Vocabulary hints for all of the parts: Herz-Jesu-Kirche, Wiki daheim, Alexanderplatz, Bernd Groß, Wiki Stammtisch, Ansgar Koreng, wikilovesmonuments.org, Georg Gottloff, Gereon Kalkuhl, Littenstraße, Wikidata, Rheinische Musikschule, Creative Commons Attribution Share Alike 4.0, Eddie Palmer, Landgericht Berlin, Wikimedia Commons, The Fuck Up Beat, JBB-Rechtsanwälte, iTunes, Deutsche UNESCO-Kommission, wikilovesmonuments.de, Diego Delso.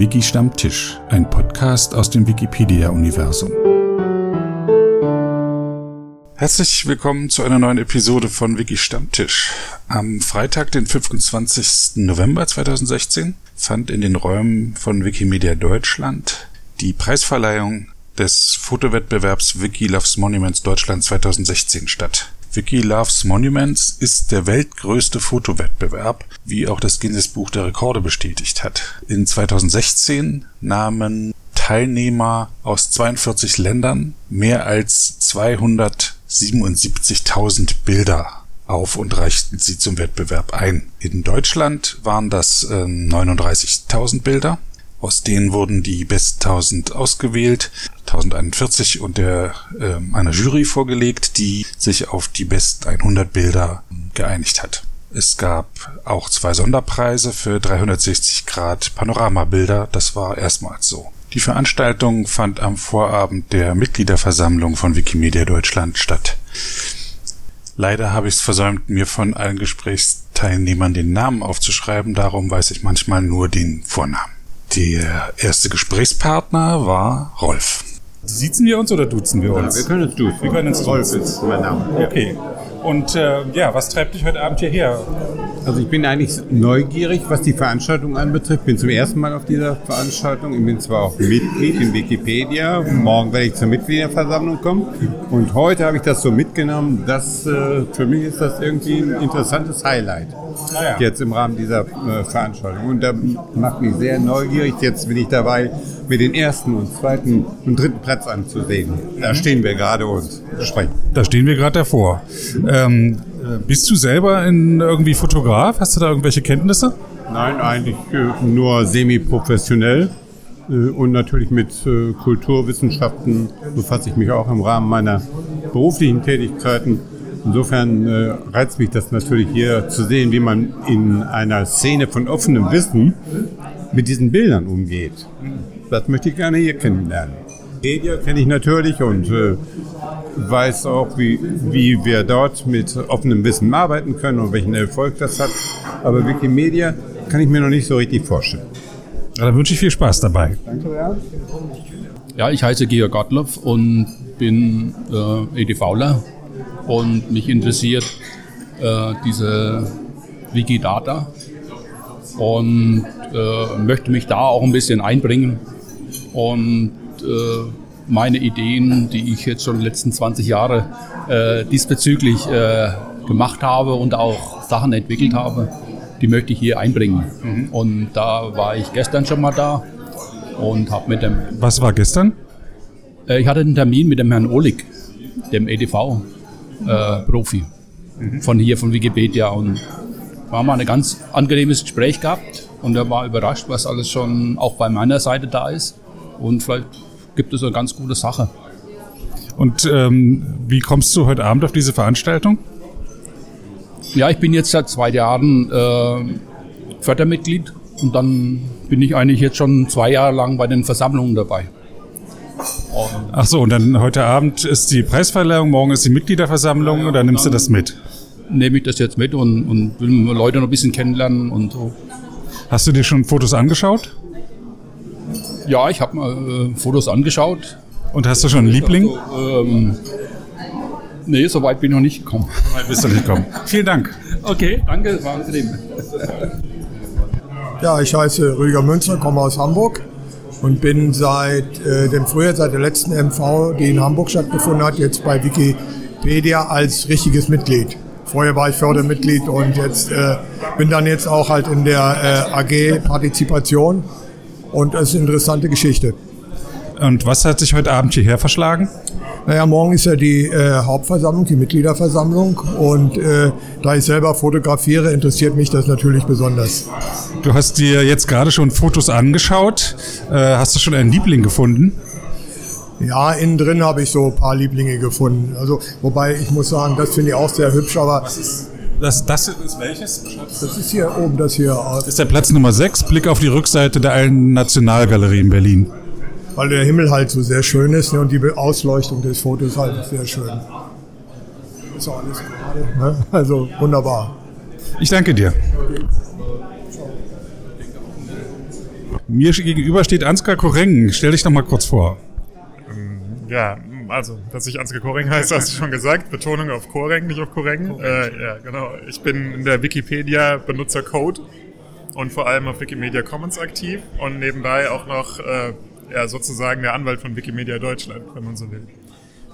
Wiki Stammtisch, ein Podcast aus dem Wikipedia-Universum. Herzlich willkommen zu einer neuen Episode von Wiki Stammtisch. Am Freitag, den 25. November 2016, fand in den Räumen von Wikimedia Deutschland die Preisverleihung des Fotowettbewerbs Wiki Loves Monuments Deutschland 2016 statt. Wiki Loves Monuments ist der weltgrößte Fotowettbewerb, wie auch das Guinness-Buch der Rekorde bestätigt hat. In 2016 nahmen Teilnehmer aus 42 Ländern mehr als 277.000 Bilder auf und reichten sie zum Wettbewerb ein. In Deutschland waren das 39.000 Bilder. Aus denen wurden die besten 1000 ausgewählt, 1041 und einer Jury vorgelegt, die sich auf die besten 100 Bilder geeinigt hat. Es gab auch 2 Sonderpreise für 360 Grad Panoramabilder, das war erstmals so. Die Veranstaltung fand am Vorabend der Mitgliederversammlung von Wikimedia Deutschland statt. Leider habe ich es versäumt, mir von allen Gesprächsteilnehmern den Namen aufzuschreiben, darum weiß ich manchmal nur den Vornamen. Der erste Gesprächspartner war Rolf. Siezen wir uns oder duzen wir uns? Ja, wir können uns duzen. Wir können uns duzen. Rolf ist mein Name. Okay. Und was treibt dich heute Abend hierher? Also ich bin eigentlich neugierig, was die Veranstaltung anbetrifft. Ich bin zum ersten Mal auf dieser Veranstaltung. Ich bin zwar auch Mitglied in Wikipedia. Morgen werde ich zur Mitgliederversammlung kommen. Und heute habe ich das so mitgenommen, dass für mich ist das irgendwie ein interessantes Highlight. Jetzt im Rahmen dieser Veranstaltung. Und da macht mich sehr neugierig. Jetzt bin ich dabei, mir den ersten und zweiten und dritten Platz anzusehen. Da stehen wir gerade und sprechen. Da stehen wir gerade davor. Bist du selber irgendwie Fotograf? Hast du da irgendwelche Kenntnisse? Nein, eigentlich nur semi-professionell. Und natürlich mit Kulturwissenschaften befasse ich mich auch im Rahmen meiner beruflichen Tätigkeiten. Insofern reizt mich das natürlich hier zu sehen, wie man in einer Szene von offenem Wissen mit diesen Bildern umgeht. Das möchte ich gerne hier kennenlernen. Media kenne ich natürlich und weiß auch, wie wir dort mit offenem Wissen arbeiten können und welchen Erfolg das hat. Aber Wikimedia kann ich mir noch nicht so richtig vorstellen. Ja, dann wünsche ich viel Spaß dabei. Danke, ja. Ja, ich heiße Georg Gottloff und bin EDVler. Und mich interessiert diese Wikidata und möchte mich da auch ein bisschen einbringen. Und meine Ideen, die ich jetzt schon die letzten 20 Jahre diesbezüglich gemacht habe und auch Sachen entwickelt habe, die möchte ich hier einbringen. Mhm. Und da war ich gestern schon mal da und habe mit dem... Was war gestern? Ich hatte einen Termin mit dem Herrn Ohlig, dem EDV. Profi von hier, von Wikipedia, und wir haben ein ganz angenehmes Gespräch gehabt und er war überrascht, was alles schon auch bei meiner Seite da ist, und vielleicht gibt es eine ganz gute Sache. Und wie kommst du heute Abend auf diese Veranstaltung? Ja, ich bin jetzt seit 2 Jahren Fördermitglied und dann bin ich eigentlich jetzt schon 2 Jahre lang bei den Versammlungen dabei. Ach so, und dann heute Abend ist die Preisverleihung, morgen ist die Mitgliederversammlung, ja, und dann nimmst du das mit? Nehme ich das jetzt mit und will Leute noch ein bisschen kennenlernen und so. Hast du dir schon Fotos angeschaut? Ja, ich habe mal Fotos angeschaut. Und hast du schon einen Liebling? Also, nee, so weit bin ich noch nicht gekommen. So weit bist du nicht gekommen. Vielen Dank. Okay, danke, das war angenehm. Ja, ich heiße Rüdiger Münzer, komme aus Hamburg. Und bin seit dem Frühjahr, seit der letzten MV, die in Hamburg stattgefunden hat, jetzt bei Wikipedia als richtiges Mitglied. Vorher war ich Fördermitglied und jetzt bin dann jetzt auch halt in der AG Partizipation. Und es ist eine interessante Geschichte. Und was hat sich heute Abend hierher verschlagen? Naja, morgen ist ja die Hauptversammlung, die Mitgliederversammlung. Und da ich selber fotografiere, interessiert mich das natürlich besonders. Du hast dir jetzt gerade schon Fotos angeschaut. Hast du schon einen Liebling gefunden? Ja, innen drin habe ich so ein paar Lieblinge gefunden. Also, wobei ich muss sagen, das finde ich auch sehr hübsch. Aber das ist welches? Das ist hier oben, das hier. Das ist der Platz Nummer 6, Blick auf die Rückseite der Alten Nationalgalerie in Berlin. Weil der Himmel halt so sehr schön ist, ne, und die Ausleuchtung des Fotos halt sehr schön. Ist auch alles gerade, ne? Also wunderbar. Ich danke dir. Mir gegenüber steht Ansgar Koreng. Stell dich doch mal kurz vor. Ja, also, dass ich Ansgar Koreng heiße, hast du schon gesagt. Betonung auf Koreng, nicht auf Koreng. Ja, genau. Ich bin in der Wikipedia-Benutzercode und vor allem auf Wikimedia Commons aktiv und nebenbei auch noch sozusagen der Anwalt von Wikimedia Deutschland, wenn man so will.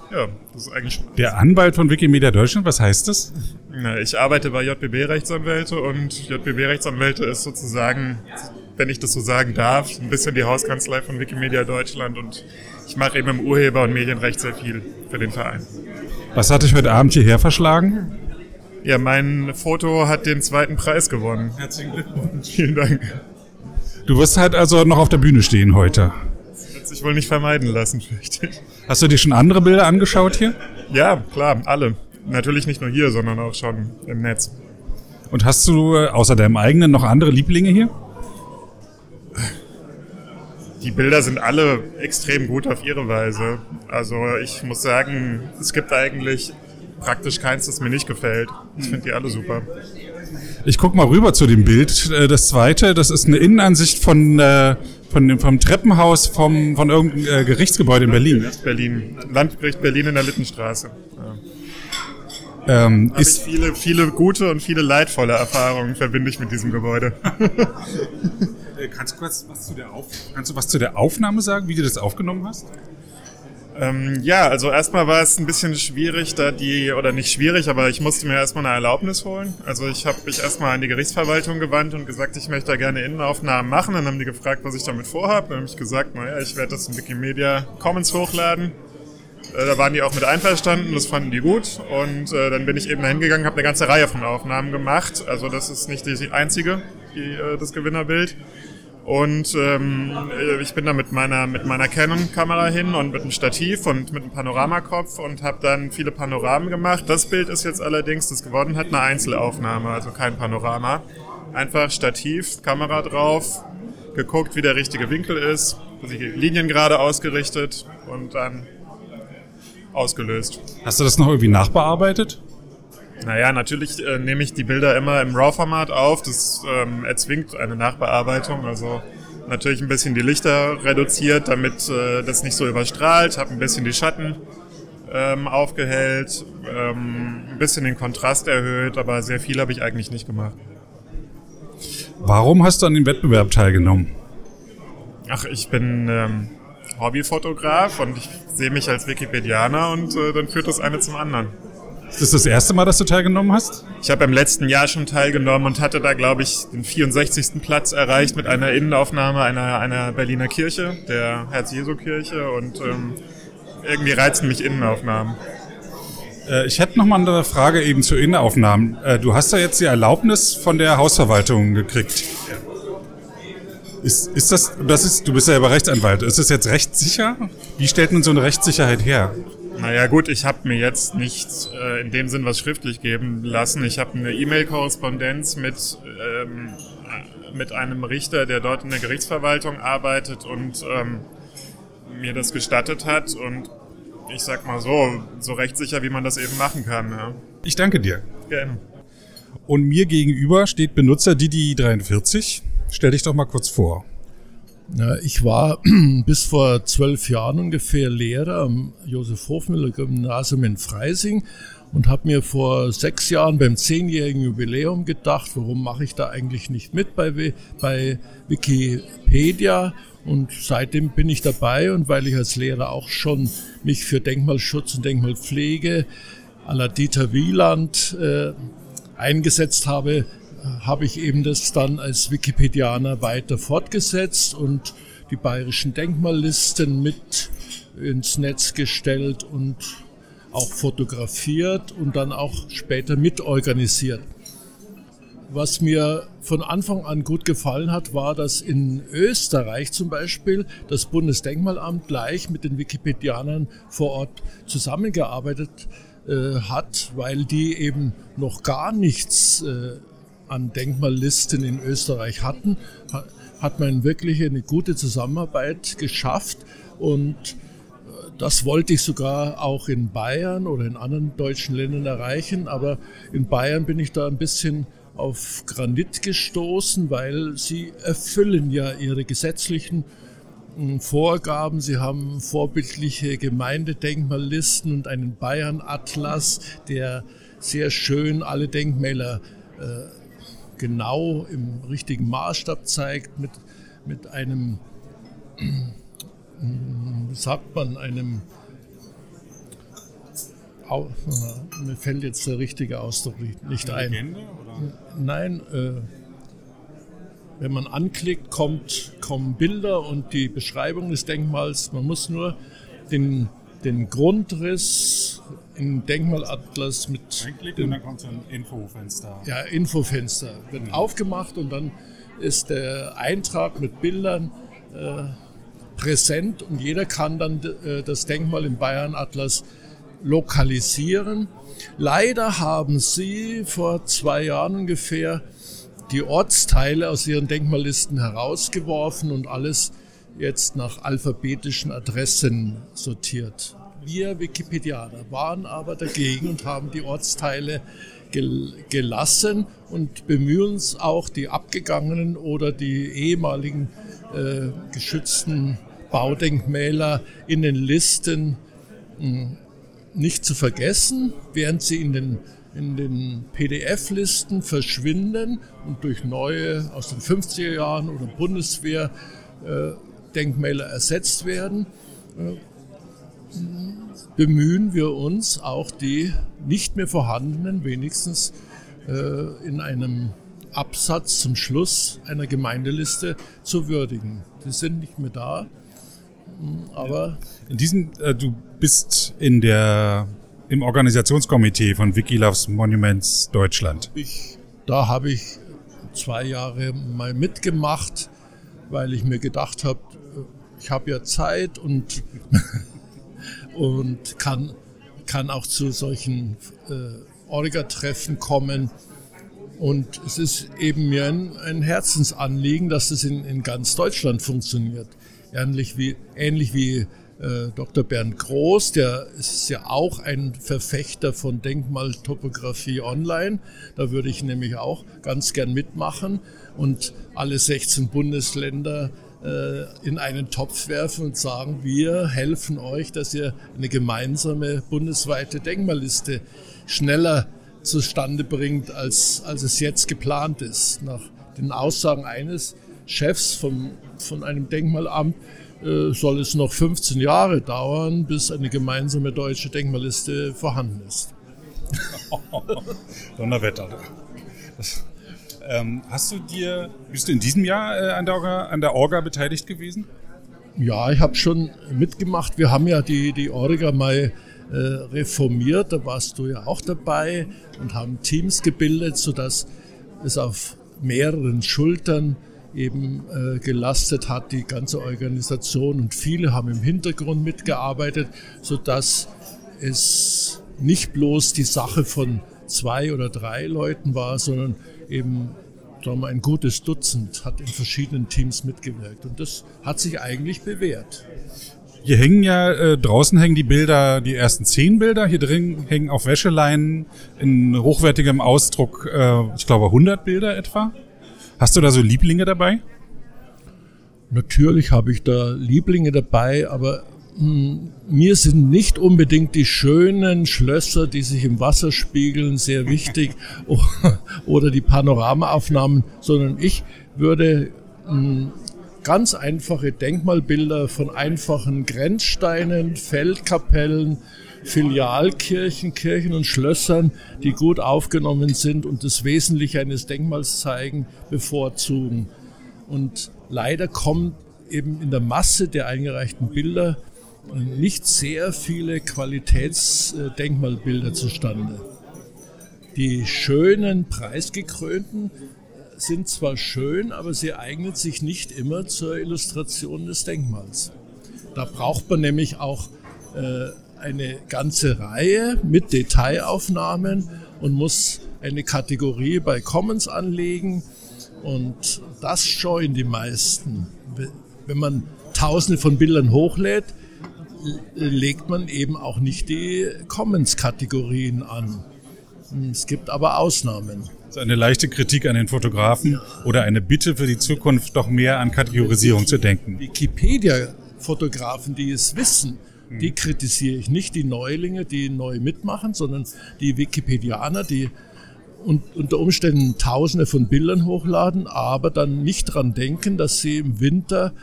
Ja, das ist eigentlich... Der Anwalt von Wikimedia Deutschland, was heißt das? Na, ich arbeite bei JBB-Rechtsanwälte und JBB-Rechtsanwälte ist sozusagen, wenn ich das so sagen darf, ein bisschen die Hauskanzlei von Wikimedia Deutschland und ich mache eben im Urheber- und Medienrecht sehr viel für den Verein. Was hat dich heute Abend hierher verschlagen? Ja, mein Foto hat den 2. Preis gewonnen. Herzlichen Glückwunsch. Vielen Dank. Du wirst halt also noch auf der Bühne stehen heute. Das wird sich wohl nicht vermeiden lassen, fürchte ich. Hast du dir schon andere Bilder angeschaut hier? Ja, klar, alle. Natürlich nicht nur hier, sondern auch schon im Netz. Und hast du außer deinem eigenen noch andere Lieblinge hier? Die Bilder sind alle extrem gut auf ihre Weise. Also ich muss sagen, es gibt eigentlich praktisch keins, das mir nicht gefällt. Ich finde die alle super. Ich guck mal rüber zu dem Bild. Das zweite, das ist eine Innenansicht vom Treppenhaus von irgendeinem Gerichtsgebäude in Berlin. Landgericht Berlin in der Littenstraße. Ja. Habe ich viele gute und viele leidvolle Erfahrungen verbinde ich mit diesem Gebäude. Kannst du kurz was zu der Aufnahme sagen, wie du das aufgenommen hast? Ja, also erstmal war es ein bisschen schwierig, aber ich musste mir erstmal eine Erlaubnis holen. Also ich habe mich erstmal an die Gerichtsverwaltung gewandt und gesagt, ich möchte da gerne Innenaufnahmen machen. Dann haben die gefragt, was ich damit vorhabe. Dann habe ich gesagt, naja, ich werde das in Wikimedia Commons hochladen. Da waren die auch mit einverstanden, das fanden die gut. Und dann bin ich eben da hingegangen, habe eine ganze Reihe von Aufnahmen gemacht. Also das ist nicht die einzige, das Gewinnerbild. Und ich bin da mit meiner Canon-Kamera hin und mit einem Stativ und mit einem Panoramakopf und habe dann viele Panoramen gemacht. Das Bild ist jetzt allerdings, das gewonnen hat, eine Einzelaufnahme, also kein Panorama. Einfach Stativ, Kamera drauf, geguckt, wie der richtige Winkel ist, die Linien gerade ausgerichtet und dann ausgelöst. Hast du das noch irgendwie nachbearbeitet? Naja, natürlich nehme ich die Bilder immer im RAW-Format auf, das erzwingt eine Nachbearbeitung, also natürlich ein bisschen die Lichter reduziert, damit das nicht so überstrahlt, habe ein bisschen die Schatten aufgehellt, ein bisschen den Kontrast erhöht, aber sehr viel habe ich eigentlich nicht gemacht. Warum hast du an dem Wettbewerb teilgenommen? Ach, ich bin Hobbyfotograf und ich sehe mich als Wikipedianer und dann führt das eine zum anderen. Ist das das erste Mal, dass du teilgenommen hast? Ich habe im letzten Jahr schon teilgenommen und hatte da, glaube ich, den 64. Platz erreicht mit einer Innenaufnahme einer Berliner Kirche, der Herz-Jesu-Kirche und irgendwie reizen mich Innenaufnahmen. Ich hätte noch mal eine Frage eben zu Innenaufnahmen. Du hast ja jetzt die Erlaubnis von der Hausverwaltung gekriegt. Ja. Du bist ja aber Rechtsanwalt. Ist das jetzt rechtssicher? Wie stellt man so eine Rechtssicherheit her? Naja gut, ich habe mir jetzt nicht in dem Sinn was schriftlich geben lassen. Ich habe eine E-Mail-Korrespondenz mit einem Richter, der dort in der Gerichtsverwaltung arbeitet und mir das gestattet hat. Und ich sag mal so rechtssicher, wie man das eben machen kann. Ja. Ich danke dir. Gerne. Und mir gegenüber steht Benutzer Didi 43. Stell dich doch mal kurz vor. Ich war bis vor 12 Jahren ungefähr Lehrer am Josef-Hofmiller-Gymnasium in Freising und habe mir vor 6 Jahren beim 10-jährigen Jubiläum gedacht, warum mache ich da eigentlich nicht mit bei Wikipedia? Und seitdem bin ich dabei und weil ich als Lehrer auch schon mich für Denkmalschutz und Denkmalpflege à la Dieter Wieland eingesetzt habe ich eben das dann als Wikipedianer weiter fortgesetzt und die bayerischen Denkmallisten mit ins Netz gestellt und auch fotografiert und dann auch später mitorganisiert. Was mir von Anfang an gut gefallen hat, war, dass in Österreich zum Beispiel das Bundesdenkmalamt gleich mit den Wikipedianern vor Ort zusammengearbeitet hat, weil die eben noch gar nichts an Denkmallisten in Österreich hatten, hat man wirklich eine gute Zusammenarbeit geschafft und das wollte ich sogar auch in Bayern oder in anderen deutschen Ländern erreichen, aber in Bayern bin ich da ein bisschen auf Granit gestoßen, weil sie erfüllen ja ihre gesetzlichen Vorgaben. Sie haben vorbildliche Gemeindedenkmallisten und einen Bayern-Atlas, der sehr schön alle Denkmäler genau im richtigen Maßstab zeigt, mit einem, mir fällt jetzt der richtige Ausdruck nicht ein. Legende, oder? Nein, wenn man anklickt, kommen Bilder und die Beschreibung des Denkmals. Man muss nur den Grundriss im Denkmalatlas mit einklicken und dann kommt so ein Infofenster. Ja, Infofenster wird aufgemacht und dann ist der Eintrag mit Bildern präsent und jeder kann dann das Denkmal im Bayern-Atlas lokalisieren. Leider haben sie vor 2 Jahren ungefähr die Ortsteile aus ihren Denkmallisten herausgeworfen und alles jetzt nach alphabetischen Adressen sortiert. Wir Wikipedianer waren aber dagegen und haben die Ortsteile gelassen und bemühen uns auch, die abgegangenen oder die ehemaligen geschützten Baudenkmäler in den Listen nicht zu vergessen, während sie in den PDF-Listen verschwinden und durch neue aus den 50er Jahren oder Bundeswehr Denkmäler ersetzt werden, bemühen wir uns auch die nicht mehr vorhandenen wenigstens in einem Absatz zum Schluss einer Gemeindeliste zu würdigen. Die sind nicht mehr da, aber... Du bist im Organisationskomitee von Wiki Loves Monuments Deutschland. Da habe ich 2 Jahre mal mitgemacht, weil ich mir gedacht habe, ich habe ja Zeit und kann auch zu solchen Orga-Treffen kommen. Und es ist eben mir ein Herzensanliegen, dass es in ganz Deutschland funktioniert. Ähnlich wie Dr. Bernd Groß, der ist ja auch ein Verfechter von Denkmaltopographie online. Da würde ich nämlich auch ganz gern mitmachen und alle 16 Bundesländer in einen Topf werfen und sagen, wir helfen euch, dass ihr eine gemeinsame bundesweite Denkmalliste schneller zustande bringt, als es jetzt geplant ist. Nach den Aussagen eines Chefs von einem Denkmalamt soll es noch 15 Jahre dauern, bis eine gemeinsame deutsche Denkmalliste vorhanden ist. Donnerwetter. Bist du in diesem Jahr an der Orga beteiligt gewesen? Ja, ich habe schon mitgemacht. Wir haben ja die Orga mal reformiert, da warst du ja auch dabei und haben Teams gebildet, sodass es auf mehreren Schultern eben gelastet hat, die ganze Organisation, und viele haben im Hintergrund mitgearbeitet, sodass es nicht bloß die Sache von 2 oder 3 Leuten war, sondern eben, sagen wir mal, ein gutes Dutzend hat in verschiedenen Teams mitgewirkt und das hat sich eigentlich bewährt. Hier hängen ja, draußen hängen die Bilder, die ersten 10 Bilder, hier drin hängen auf Wäscheleinen in hochwertigem Ausdruck, ich glaube 100 Bilder etwa. Hast du da so Lieblinge dabei? Natürlich habe ich da Lieblinge dabei, aber mir sind nicht unbedingt die schönen Schlösser, die sich im Wasser spiegeln, sehr wichtig oder die Panoramaaufnahmen, sondern ich würde ganz einfache Denkmalbilder von einfachen Grenzsteinen, Feldkapellen, Filialkirchen, Kirchen und Schlössern, die gut aufgenommen sind und das Wesentliche eines Denkmals zeigen, bevorzugen. Und leider kommen eben in der Masse der eingereichten Bilder nicht sehr viele Qualitätsdenkmalbilder zustande. Die schönen, preisgekrönten sind zwar schön, aber sie eignen sich nicht immer zur Illustration des Denkmals. Da braucht man nämlich auch eine ganze Reihe mit Detailaufnahmen und muss eine Kategorie bei Commons anlegen und das scheuen die meisten. Wenn man Tausende von Bildern hochlädt, legt man eben auch nicht die Commons-Kategorien an. Es gibt aber Ausnahmen. So eine leichte Kritik an den Fotografen oder eine Bitte für die Zukunft, doch mehr an Kategorisierung zu denken. Wikipedia-Fotografen, die es wissen, die kritisiere ich nicht, die Neulinge, die neu mitmachen, sondern die Wikipedianer, die unter Umständen Tausende von Bildern hochladen, aber dann nicht dran denken, dass sie im Winter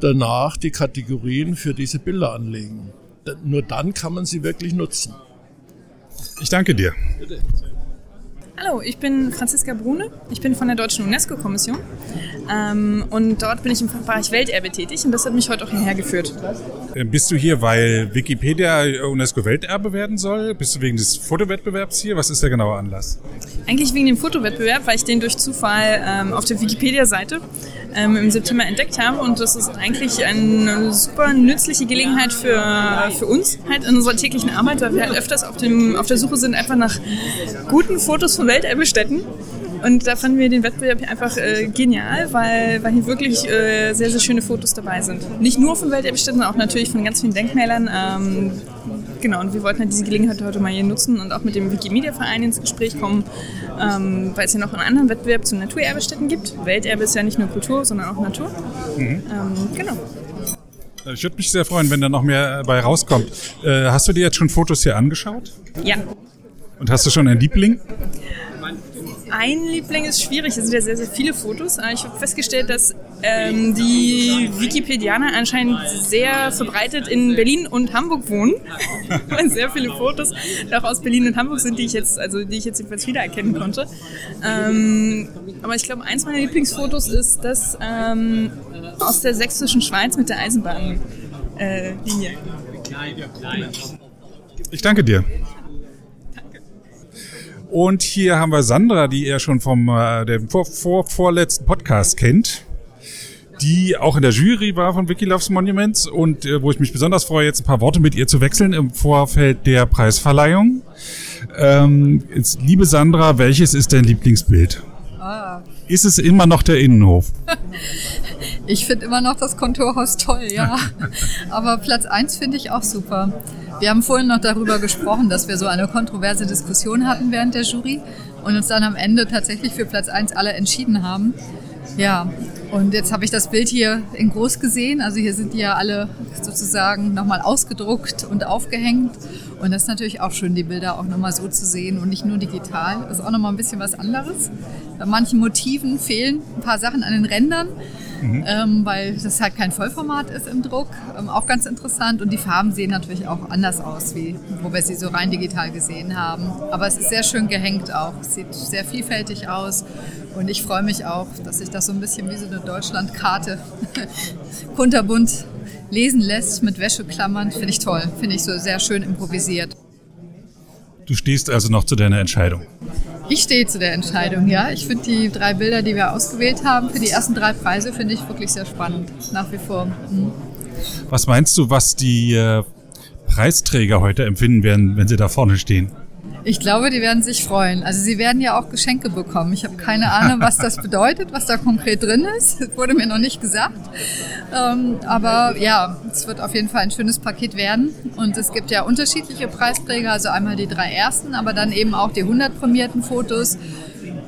danach die Kategorien für diese Bilder anlegen. Nur dann kann man sie wirklich nutzen. Ich danke dir. Bitte. Hallo, ich bin Franziska Brune, ich bin von der Deutschen UNESCO-Kommission und dort bin ich im Bereich Welterbe tätig und das hat mich heute auch hierher geführt. Bist du hier, weil Wikipedia UNESCO-Welterbe werden soll? Bist du wegen des Fotowettbewerbs hier? Was ist der genaue Anlass? Eigentlich wegen dem Fotowettbewerb, weil ich den durch Zufall auf der Wikipedia-Seite im September entdeckt habe und das ist eigentlich eine super nützliche Gelegenheit für uns halt in unserer täglichen Arbeit, weil wir halt öfters auf der Suche sind, einfach nach guten Fotos von Welterbestätten. Und da fanden wir den Wettbewerb einfach genial, weil hier wirklich sehr, sehr schöne Fotos dabei sind. Nicht nur von Welterbestätten, sondern auch natürlich von ganz vielen Denkmälern. Genau, und wir wollten halt diese Gelegenheit heute mal hier nutzen und auch mit dem Wikimedia-Verein ins Gespräch kommen, weil es ja noch einen anderen Wettbewerb zu Naturerbestätten gibt. Welterbe ist ja nicht nur Kultur, sondern auch Natur. Genau. Ich würde mich sehr freuen, wenn da noch mehr bei rauskommt. Hast du dir jetzt schon Fotos hier angeschaut? Ja. Und hast du schon einen Liebling? Ein Liebling ist schwierig, es sind ja sehr, sehr viele Fotos. Ich habe festgestellt, dass die Wikipedianer anscheinend sehr verbreitet in Berlin und Hamburg wohnen. Sehr viele Fotos auch aus Berlin und Hamburg sind, die ich jetzt jedenfalls wiedererkennen konnte. Aber ich glaube, eins meiner Lieblingsfotos ist das aus der Sächsischen Schweiz mit der Eisenbahnlinie. Genau. Ich danke dir. Und hier haben wir Sandra, die ihr schon vom dem vorletzten Podcast kennt, die auch in der Jury war von Wiki Loves Monuments und wo ich mich besonders freue, jetzt ein paar Worte mit ihr zu wechseln im Vorfeld der Preisverleihung. Liebe Sandra, welches ist dein Lieblingsbild? Ist es immer noch der Innenhof? Ich finde immer noch das Kontorhaus toll, ja. Aber Platz 1 finde ich auch super. Wir haben vorhin noch darüber gesprochen, dass wir so eine kontroverse Diskussion hatten während der Jury und uns dann am Ende tatsächlich für Platz 1 alle entschieden haben. Ja, und jetzt habe ich das Bild hier in groß gesehen. Also hier sind die ja alle sozusagen nochmal ausgedruckt und aufgehängt. Und das ist natürlich auch schön, die Bilder auch nochmal so zu sehen und nicht nur digital. Das ist auch nochmal ein bisschen was anderes. Bei manchen Motiven fehlen ein paar Sachen an den Rändern, weil das halt kein Vollformat ist im Druck. Auch ganz interessant. Und die Farben sehen natürlich auch anders aus, wie wo wir sie so rein digital gesehen haben. Aber es ist sehr schön gehängt auch. Es sieht sehr vielfältig aus. Und ich freue mich auch, dass sich das so ein bisschen wie so eine Deutschlandkarte kunterbunt lesen lässt mit Wäscheklammern. Finde ich toll. Finde ich so sehr schön improvisiert. Du stehst also noch zu deiner Entscheidung? Ich stehe zu der Entscheidung, ja. Ich finde die 3 Bilder, die wir ausgewählt haben, für die ersten 3 Preise, finde ich wirklich sehr spannend, nach wie vor. Was meinst du, was die Preisträger heute empfinden werden, wenn sie da vorne stehen? Ich glaube, die werden sich freuen. Also sie werden ja auch Geschenke bekommen. Ich habe keine Ahnung, was das bedeutet, was da konkret drin ist. Das wurde mir noch nicht gesagt. Aber ja, es wird auf jeden Fall ein schönes Paket werden. Und es gibt ja unterschiedliche Preisträger, also einmal die 3 ersten, aber dann eben auch die 100 prämierten Fotos.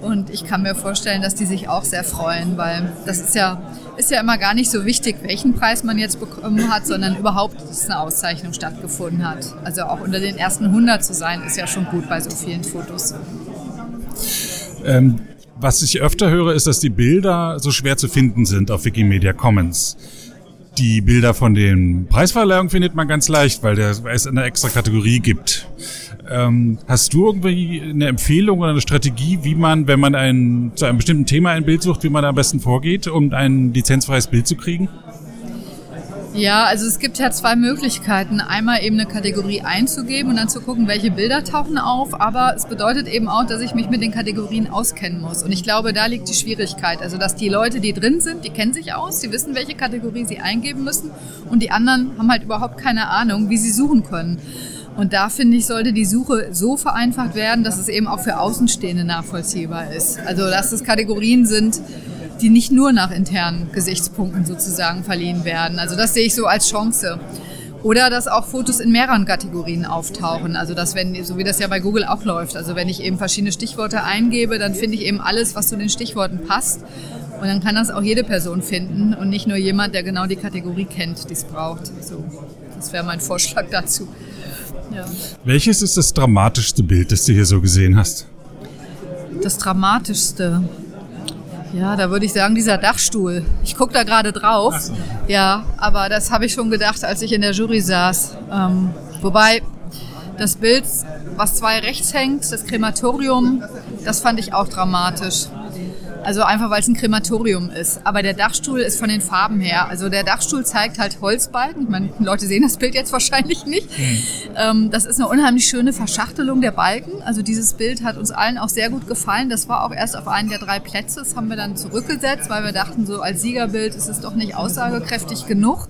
Und ich kann mir vorstellen, dass die sich auch sehr freuen, weil das ist ja immer gar nicht so wichtig, welchen Preis man jetzt bekommen hat, sondern überhaupt, dass eine Auszeichnung stattgefunden hat. Also auch unter den ersten 100 zu sein, ist ja schon gut bei so vielen Fotos. Was ich öfter höre, ist, dass die Bilder so schwer zu finden sind auf Wikimedia Commons. Die Bilder von den Preisverleihungen findet man ganz leicht, weil es eine extra Kategorie gibt. Hast du irgendwie eine Empfehlung oder eine Strategie, wie man, wenn man zu einem bestimmten Thema ein Bild sucht, wie man am besten vorgeht, um ein lizenzfreies Bild zu kriegen? Ja, also es gibt ja 2 Möglichkeiten. Einmal eben eine Kategorie einzugeben und dann zu gucken, welche Bilder tauchen auf. Aber es bedeutet eben auch, dass ich mich mit den Kategorien auskennen muss. Und ich glaube, da liegt die Schwierigkeit. Also, dass die Leute, die drin sind, die kennen sich aus, die wissen, welche Kategorie sie eingeben müssen. Und die anderen haben halt überhaupt keine Ahnung, wie sie suchen können. Und da, finde ich, sollte die Suche so vereinfacht werden, dass es eben auch für Außenstehende nachvollziehbar ist. Also, dass es Kategorien sind, die nicht nur nach internen Gesichtspunkten sozusagen verliehen werden. Also das sehe ich so als Chance. Oder dass auch Fotos in mehreren Kategorien auftauchen, also dass, wenn, so wie das ja bei Google auch läuft, also wenn ich eben verschiedene Stichworte eingebe, dann finde ich eben alles, was zu den Stichworten passt, und dann kann das auch jede Person finden und nicht nur jemand, der genau die Kategorie kennt, die es braucht. So, das wäre mein Vorschlag dazu. Ja. Welches ist das dramatischste Bild, das du hier so gesehen hast? Das dramatischste? Ja, da würde ich sagen, dieser Dachstuhl. Ich gucke da gerade drauf. Ach so. Ja, aber das habe ich schon gedacht, als ich in der Jury saß. Wobei das Bild, was 2 rechts hängt, das Krematorium, das fand ich auch dramatisch. Also einfach, weil es ein Krematorium ist. Aber der Dachstuhl ist von den Farben her. Also der Dachstuhl zeigt halt Holzbalken. Ich meine, Leute sehen das Bild jetzt wahrscheinlich nicht. Das ist eine unheimlich schöne Verschachtelung der Balken. Also dieses Bild hat uns allen auch sehr gut gefallen. Das war auch erst auf einen der 3 Plätze. Das haben wir dann zurückgesetzt, weil wir dachten, so als Siegerbild ist es doch nicht aussagekräftig genug.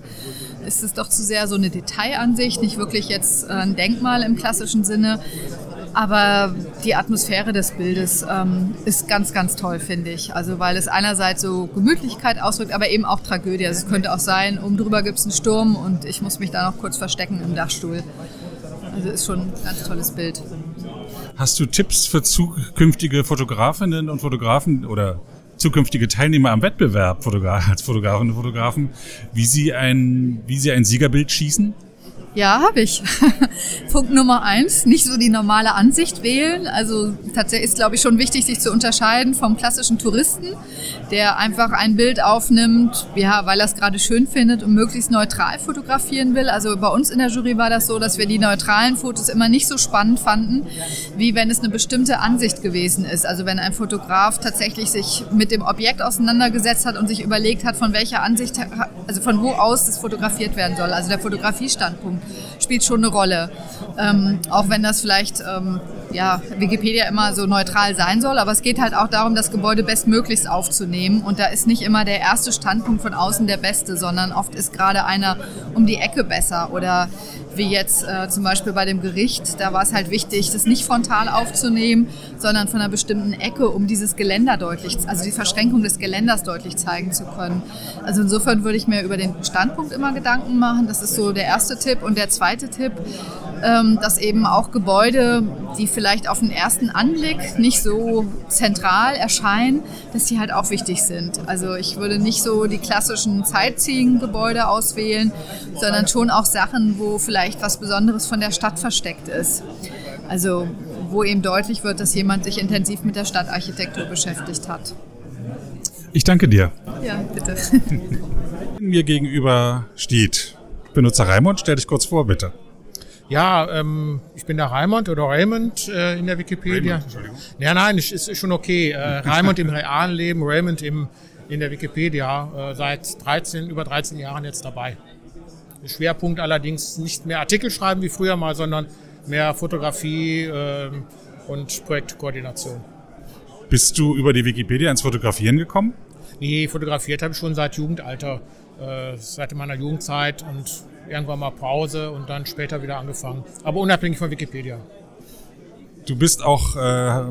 Ist es doch zu sehr so eine Detailansicht, nicht wirklich jetzt ein Denkmal im klassischen Sinne. Aber die Atmosphäre des Bildes ist ganz, ganz toll, finde ich. Also weil es einerseits so Gemütlichkeit ausdrückt, aber eben auch Tragödie. Also es könnte auch sein, drüber gibt es einen Sturm und ich muss mich da noch kurz verstecken im Dachstuhl. Also ist schon ein ganz tolles Bild. Hast du Tipps für zukünftige Fotografinnen und Fotografen oder zukünftige Teilnehmer am Wettbewerb als Fotografinnen und Fotografen, wie sie ein Siegerbild schießen? Ja, habe ich. Punkt Nummer 1, nicht so die normale Ansicht wählen. Also tatsächlich ist, glaube ich, schon wichtig, sich zu unterscheiden vom klassischen Touristen, der einfach ein Bild aufnimmt, ja, weil er es gerade schön findet und möglichst neutral fotografieren will. Also bei uns in der Jury war das so, dass wir die neutralen Fotos immer nicht so spannend fanden, wie wenn es eine bestimmte Ansicht gewesen ist. Also wenn ein Fotograf tatsächlich sich mit dem Objekt auseinandergesetzt hat und sich überlegt hat, von welcher Ansicht, also von wo aus es fotografiert werden soll. Also der Fotografiestandpunkt spielt schon eine Rolle. Auch wenn das vielleicht Wikipedia immer so neutral sein soll, aber es geht halt auch darum, das Gebäude bestmöglichst aufzunehmen, und da ist nicht immer der erste Standpunkt von außen der beste, sondern oft ist gerade einer um die Ecke besser, oder wie jetzt zum Beispiel bei dem Gericht, da war es halt wichtig, das nicht frontal aufzunehmen, sondern von einer bestimmten Ecke, um dieses Geländer deutlich, also die Verschränkung des Geländers deutlich zeigen zu können. Also insofern würde ich mir über den Standpunkt immer Gedanken machen, das ist so der erste Tipp. Und der zweite Tipp, dass eben auch Gebäude, die vielleicht auf den ersten Anblick nicht so zentral erscheinen, dass die halt auch wichtig sind. Also ich würde nicht so die klassischen Sightseeing-Gebäude auswählen, sondern schon auch Sachen, wo vielleicht was Besonderes von der Stadt versteckt ist. Also wo eben deutlich wird, dass jemand sich intensiv mit der Stadtarchitektur beschäftigt hat. Ich danke dir. Ja, bitte. Mir gegenüber steht Benutzer Raimund. Stell dich kurz vor, bitte. Ja, ich bin der Raimund oder Raymond in der Wikipedia. Raymond, Entschuldigung. Ja, nein, ist schon okay. Raimund im realen Leben, Raymond in der Wikipedia seit über 13 Jahren jetzt dabei. Schwerpunkt allerdings nicht mehr Artikel schreiben wie früher mal, sondern mehr Fotografie und Projektkoordination. Bist du über die Wikipedia ins Fotografieren gekommen? Nee, fotografiert habe ich schon seit Jugendalter, seit meiner Jugendzeit, und irgendwann mal Pause und dann später wieder angefangen. Aber unabhängig von Wikipedia. Du bist auch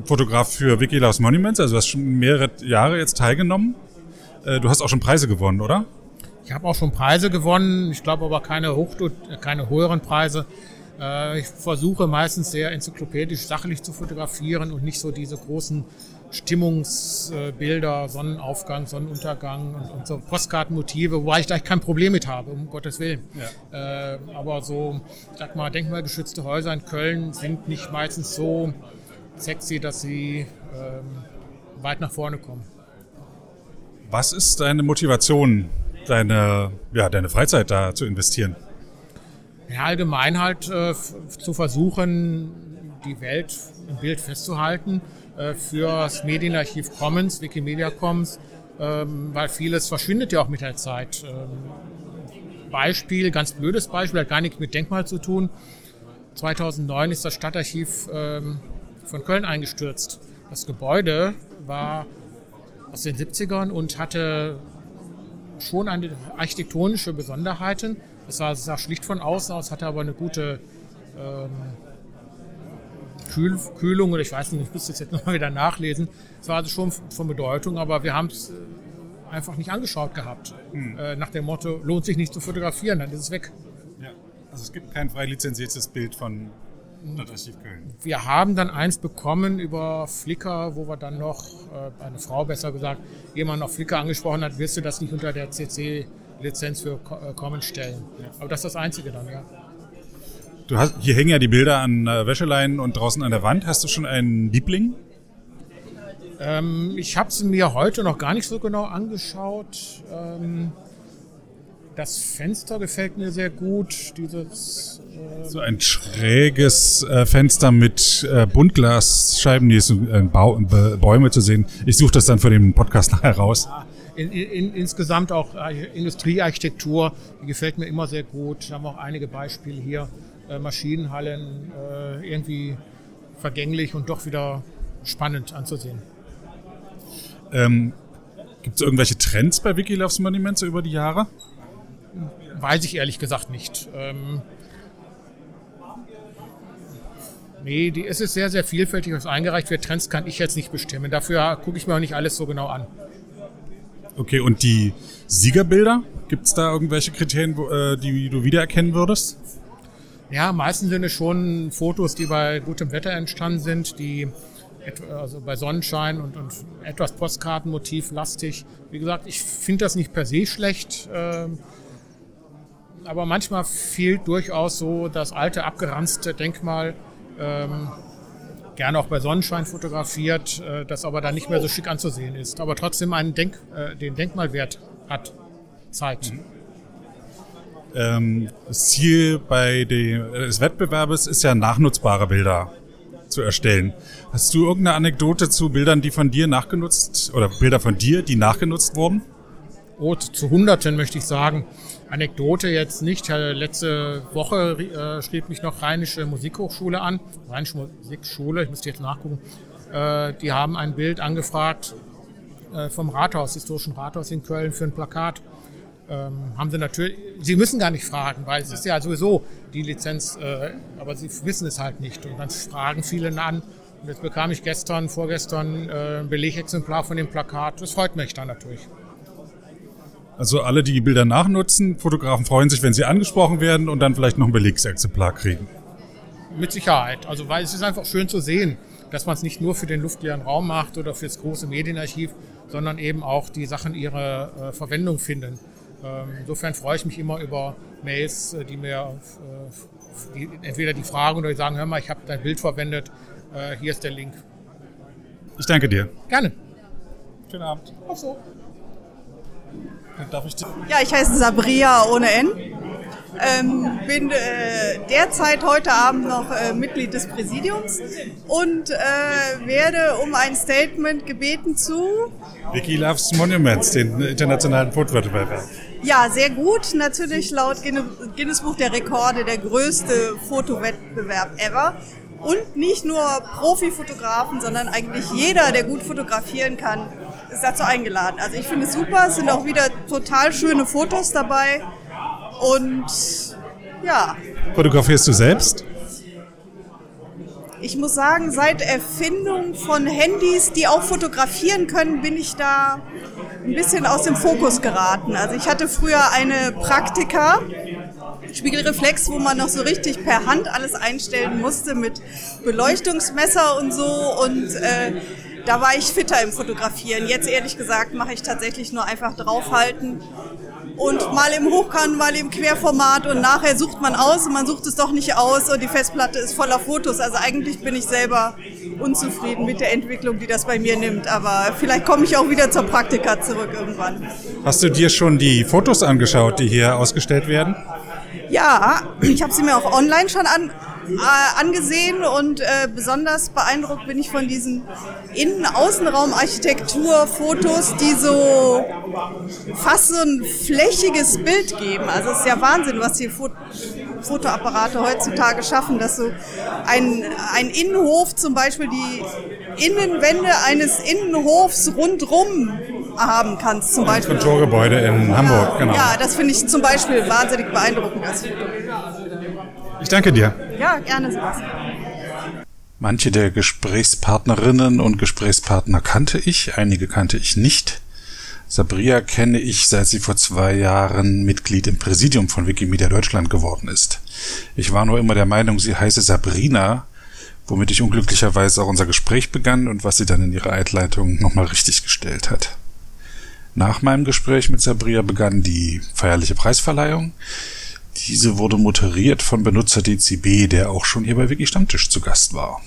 Fotograf für Wiki Loves Monuments, also hast schon mehrere Jahre jetzt teilgenommen. Du hast auch schon Preise gewonnen, oder? Ich habe auch schon Preise gewonnen, ich glaube aber keine höheren Preise. Ich versuche meistens sehr enzyklopädisch sachlich zu fotografieren und nicht so diese großen Stimmungsbilder, Sonnenaufgang, Sonnenuntergang und so Postkartenmotive, wobei ich da kein Problem mit habe, um Gottes Willen. Ja. Aber so, sag mal, denkmalgeschützte Häuser in Köln sind nicht meistens so sexy, dass sie weit nach vorne kommen. Was ist deine Motivation, deine Freizeit da zu investieren? Ja, allgemein halt zu versuchen, die Welt im Bild festzuhalten, für das Medienarchiv Commons, Wikimedia Commons, weil vieles verschwindet ja auch mit der Zeit. Beispiel, ganz blödes Beispiel, hat gar nichts mit Denkmal zu tun. 2009 ist das Stadtarchiv von Köln eingestürzt. Das Gebäude war aus den 70ern und hatte schon eine architektonische Besonderheiten. Es sah schlicht von außen aus, hatte aber eine gute Kühlung, oder ich weiß nicht, ich müsste es jetzt nochmal wieder nachlesen. Es war also schon von Bedeutung, aber wir haben es einfach nicht angeschaut gehabt. Nach dem Motto, lohnt sich nicht zu fotografieren, dann ist es weg. Ja. Also es gibt kein frei lizenziertes Bild von Stadtarchiv Köln. Wir haben dann eins bekommen über Flickr, wo wir dann noch, eine Frau besser gesagt, jemand auf Flickr angesprochen hat, wirst du das nicht unter der CC-Lizenz für Commons stellen. Ja. Aber das ist das Einzige dann, ja. Hier hängen ja die Bilder an Wäscheleinen und draußen an der Wand. Hast du schon einen Liebling? Ich habe es mir heute noch gar nicht so genau angeschaut. Das Fenster gefällt mir sehr gut. Dieses so ein schräges Fenster mit Buntglasscheiben, hier sind Bäume zu sehen. Ich suche das dann für den Podcast nachher raus. Insgesamt auch Industriearchitektur, die gefällt mir immer sehr gut. Da haben wir auch einige Beispiele hier. Maschinenhallen, irgendwie vergänglich und doch wieder spannend anzusehen. Gibt es irgendwelche Trends bei Wiki Loves Monuments über die Jahre? Weiß ich ehrlich gesagt nicht. Es ist sehr, sehr vielfältig, was eingereicht wird. Trends kann ich jetzt nicht bestimmen. Dafür gucke ich mir auch nicht alles so genau an. Okay, und die Siegerbilder? Gibt es da irgendwelche Kriterien, die du wiedererkennen würdest? Ja, im meisten Sinne schon Fotos, die bei gutem Wetter entstanden sind, die also bei Sonnenschein und etwas Postkartenmotiv-lastig. Wie gesagt, ich finde das nicht per se schlecht, aber manchmal fehlt durchaus so das alte, abgeranzte Denkmal, gerne auch bei Sonnenschein fotografiert, das aber dann nicht mehr so schick anzusehen ist, aber trotzdem einen den Denkmalwert hat, zeigt. Mhm. Das Ziel des Wettbewerbes ist ja, nachnutzbare Bilder zu erstellen. Hast du irgendeine Anekdote zu Bildern, die von dir nachgenutzt oder Bilder von dir, die nachgenutzt wurden? Oh, zu Hunderten möchte ich sagen. Anekdote jetzt nicht. Letzte Woche schrieb mich noch Rheinische Musikhochschule an. Rheinische Musikschule, ich müsste jetzt nachgucken. Die haben ein Bild angefragt vom Rathaus, Historischen Rathaus in Köln für ein Plakat. Haben sie natürlich, sie müssen gar nicht fragen, weil es ist ja sowieso die Lizenz, aber sie wissen es halt nicht. Und dann fragen viele an. Und jetzt bekam ich vorgestern ein Belegexemplar von dem Plakat. Das freut mich dann natürlich. Also alle, die Bilder nachnutzen, Fotografen freuen sich, wenn sie angesprochen werden und dann vielleicht noch ein Belegexemplar kriegen. Mit Sicherheit. Also, weil es ist einfach schön zu sehen, dass man es nicht nur für den luftleeren Raum macht oder für das große Medienarchiv, sondern eben auch die Sachen ihre Verwendung finden. Insofern freue ich mich immer über Mails, die mir entweder die fragen oder die sagen, hör mal, ich habe dein Bild verwendet, hier ist der Link. Ich danke dir. Gerne. Schönen Abend. Auch so. Darf ich dir? Ja, ich heiße Sabria ohne N. Bin derzeit heute Abend noch Mitglied des Präsidiums und werde um ein Statement gebeten zu Wiki Loves Monuments, den internationalen Fotowettbewerb. Ja, sehr gut. Natürlich laut Guinness-Buch der Rekorde der größte Fotowettbewerb ever. Und nicht nur Profifotografen, sondern eigentlich jeder, der gut fotografieren kann, ist dazu eingeladen. Also ich finde es super, es sind auch wieder total schöne Fotos dabei. Und ja. Fotografierst du selbst? Ich muss sagen, seit Erfindung von Handys, die auch fotografieren können, bin ich da ein bisschen aus dem Fokus geraten. Also ich hatte früher eine Praktika, Spiegelreflex, wo man noch so richtig per Hand alles einstellen musste mit Beleuchtungsmesser und so. Und da war ich fitter im Fotografieren. Jetzt ehrlich gesagt mache ich tatsächlich nur einfach draufhalten. Und mal im Hochkant, mal im Querformat und nachher sucht man aus und man sucht es doch nicht aus und die Festplatte ist voller Fotos. Also eigentlich bin ich selber unzufrieden mit der Entwicklung, die das bei mir nimmt. Aber vielleicht komme ich auch wieder zur Praktika zurück irgendwann. Hast du dir schon die Fotos angeschaut, die hier ausgestellt werden? Ja, ich habe sie mir auch online schon angesehen und besonders beeindruckt bin ich von diesen Innen-Außenraum-Architektur-Fotos, die so fast so ein flächiges Bild geben. Also es ist ja Wahnsinn, was die Fotoapparate heutzutage schaffen, dass so ein Innenhof zum Beispiel die Innenwände eines Innenhofs rundrum haben kannst. Zum Beispiel. Das Kontorgebäude in Hamburg, ja, genau. Ja, das finde ich zum Beispiel wahnsinnig beeindruckend. Ich danke dir. Ja, gerne. Manche der Gesprächspartnerinnen und Gesprächspartner kannte ich, einige kannte ich nicht. Sabria kenne ich, seit sie vor 2 Jahren Mitglied im Präsidium von Wikimedia Deutschland geworden ist. Ich war nur immer der Meinung, sie heiße Sabrina, womit ich unglücklicherweise auch unser Gespräch begann und was sie dann in ihrer Einleitung nochmal richtig gestellt hat. Nach meinem Gespräch mit Sabria begann die feierliche Preisverleihung. Diese wurde moderiert von Benutzer DCB, der auch schon hier bei Wiki Stammtisch zu Gast war.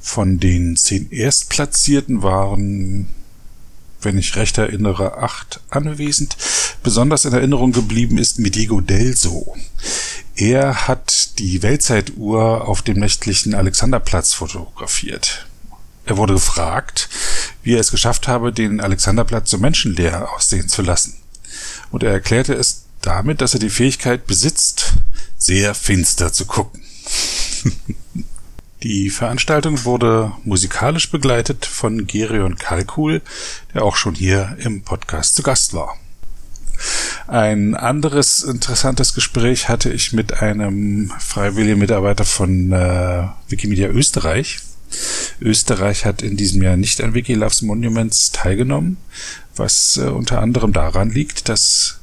Von den 10 Erstplatzierten waren, wenn ich recht erinnere, 8 anwesend. Besonders in Erinnerung geblieben ist mir Diego Delso. Er hat die Weltzeituhr auf dem nächtlichen Alexanderplatz fotografiert. Er wurde gefragt, wie er es geschafft habe, den Alexanderplatz so menschenleer aussehen zu lassen. Und er erklärte es damit, dass er die Fähigkeit besitzt, sehr finster zu gucken. Die Veranstaltung wurde musikalisch begleitet von Gereon Kalkuhl, der auch schon hier im Podcast zu Gast war. Ein anderes interessantes Gespräch hatte ich mit einem freiwilligen Mitarbeiter von Wikimedia Österreich. Österreich hat in diesem Jahr nicht an Wiki Loves Monuments teilgenommen, was unter anderem daran liegt, dass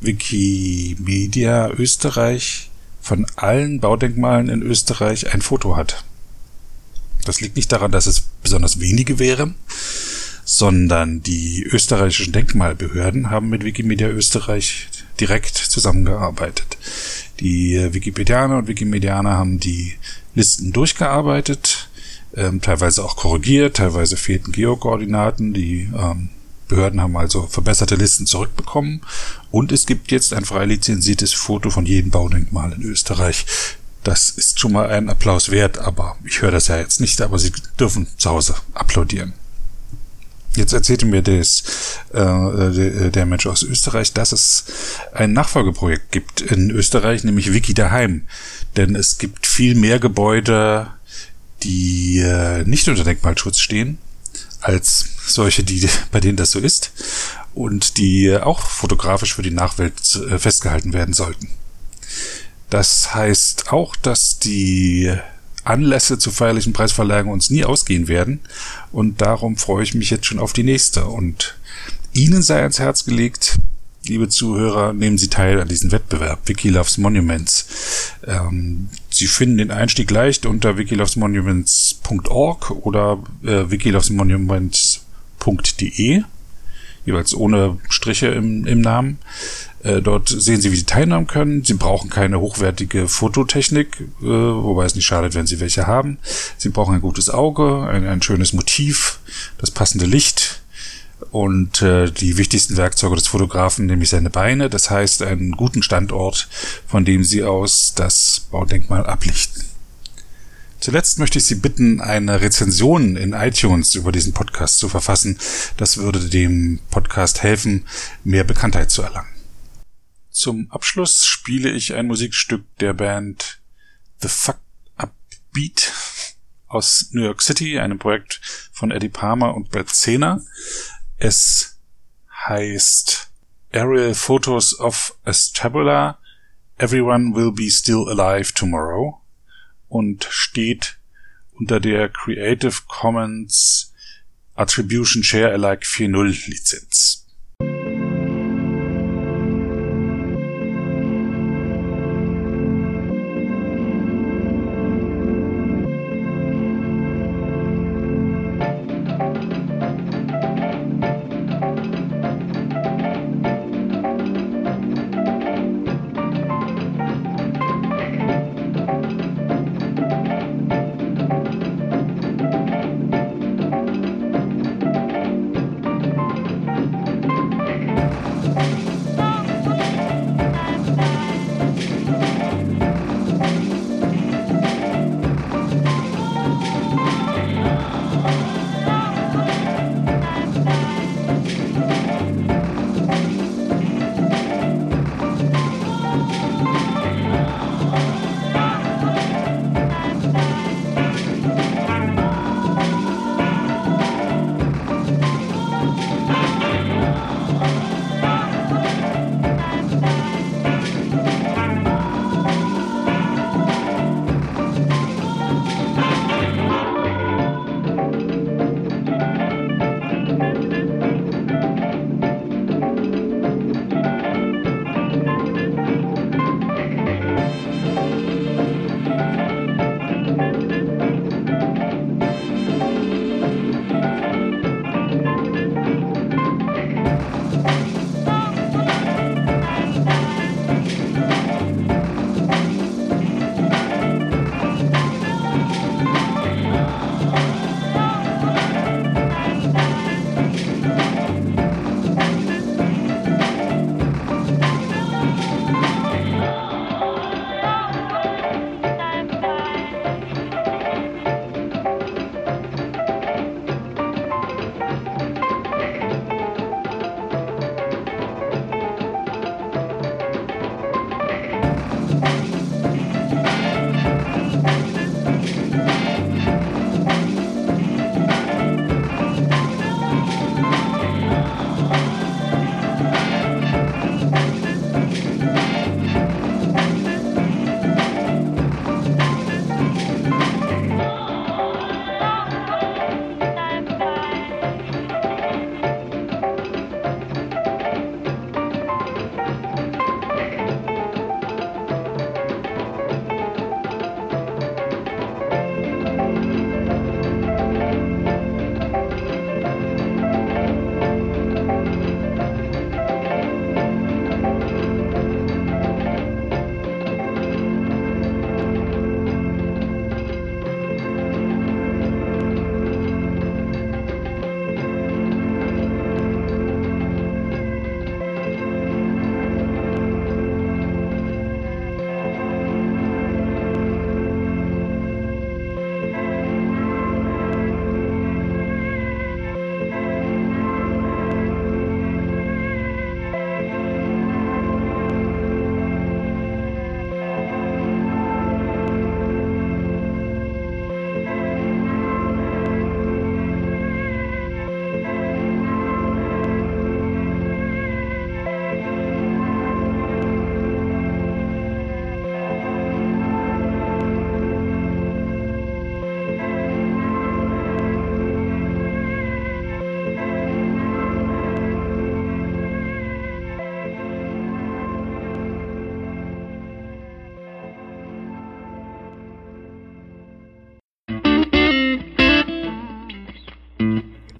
Wikimedia Österreich von allen Baudenkmalen in Österreich ein Foto hat. Das liegt nicht daran, dass es besonders wenige wären, sondern die österreichischen Denkmalbehörden haben mit Wikimedia Österreich direkt zusammengearbeitet. Die Wikipedianer und Wikimedianer haben die Listen durchgearbeitet, teilweise auch korrigiert, teilweise fehlten Geokoordinaten, die Behörden haben also verbesserte Listen zurückbekommen und es gibt jetzt ein frei lizenziertes Foto von jedem Baudenkmal in Österreich. Das ist schon mal ein Applaus wert, aber ich höre das ja jetzt nicht, aber Sie dürfen zu Hause applaudieren. Jetzt erzählte mir der Mensch aus Österreich, dass es ein Nachfolgeprojekt gibt in Österreich, nämlich Wiki daheim. Denn es gibt viel mehr Gebäude, die nicht unter Denkmalschutz stehen, als solche, bei denen das so ist und die auch fotografisch für die Nachwelt festgehalten werden sollten. Das heißt auch, dass die Anlässe zur feierlichen Preisverleihung uns nie ausgehen werden und darum freue ich mich jetzt schon auf die nächste und Ihnen sei ans Herz gelegt, liebe Zuhörer, nehmen Sie teil an diesem Wettbewerb Wiki Loves Monuments. Sie finden den Einstieg leicht unter wikilovesmonuments.org oder wikilovesmonuments.de, jeweils ohne Striche im Namen. Dort sehen Sie, wie Sie teilnehmen können. Sie brauchen keine hochwertige Fototechnik, wobei es nicht schadet, wenn Sie welche haben. Sie brauchen ein gutes Auge, ein schönes Motiv, das passende Licht und die wichtigsten Werkzeuge des Fotografen, nämlich seine Beine, das heißt einen guten Standort, von dem Sie aus das Baudenkmal ablichten. Zuletzt möchte ich Sie bitten, eine Rezension in iTunes über diesen Podcast zu verfassen. Das würde dem Podcast helfen, mehr Bekanntheit zu erlangen. Zum Abschluss spiele ich ein Musikstück der Band The Fuck Up Beat aus New York City, einem Projekt von Eddie Palmer und Bert Cena. Es heißt Aerial Photos of Estabula, Everyone Will Be Still Alive Tomorrow und steht unter der Creative Commons Attribution Share Alike 4.0 Lizenz.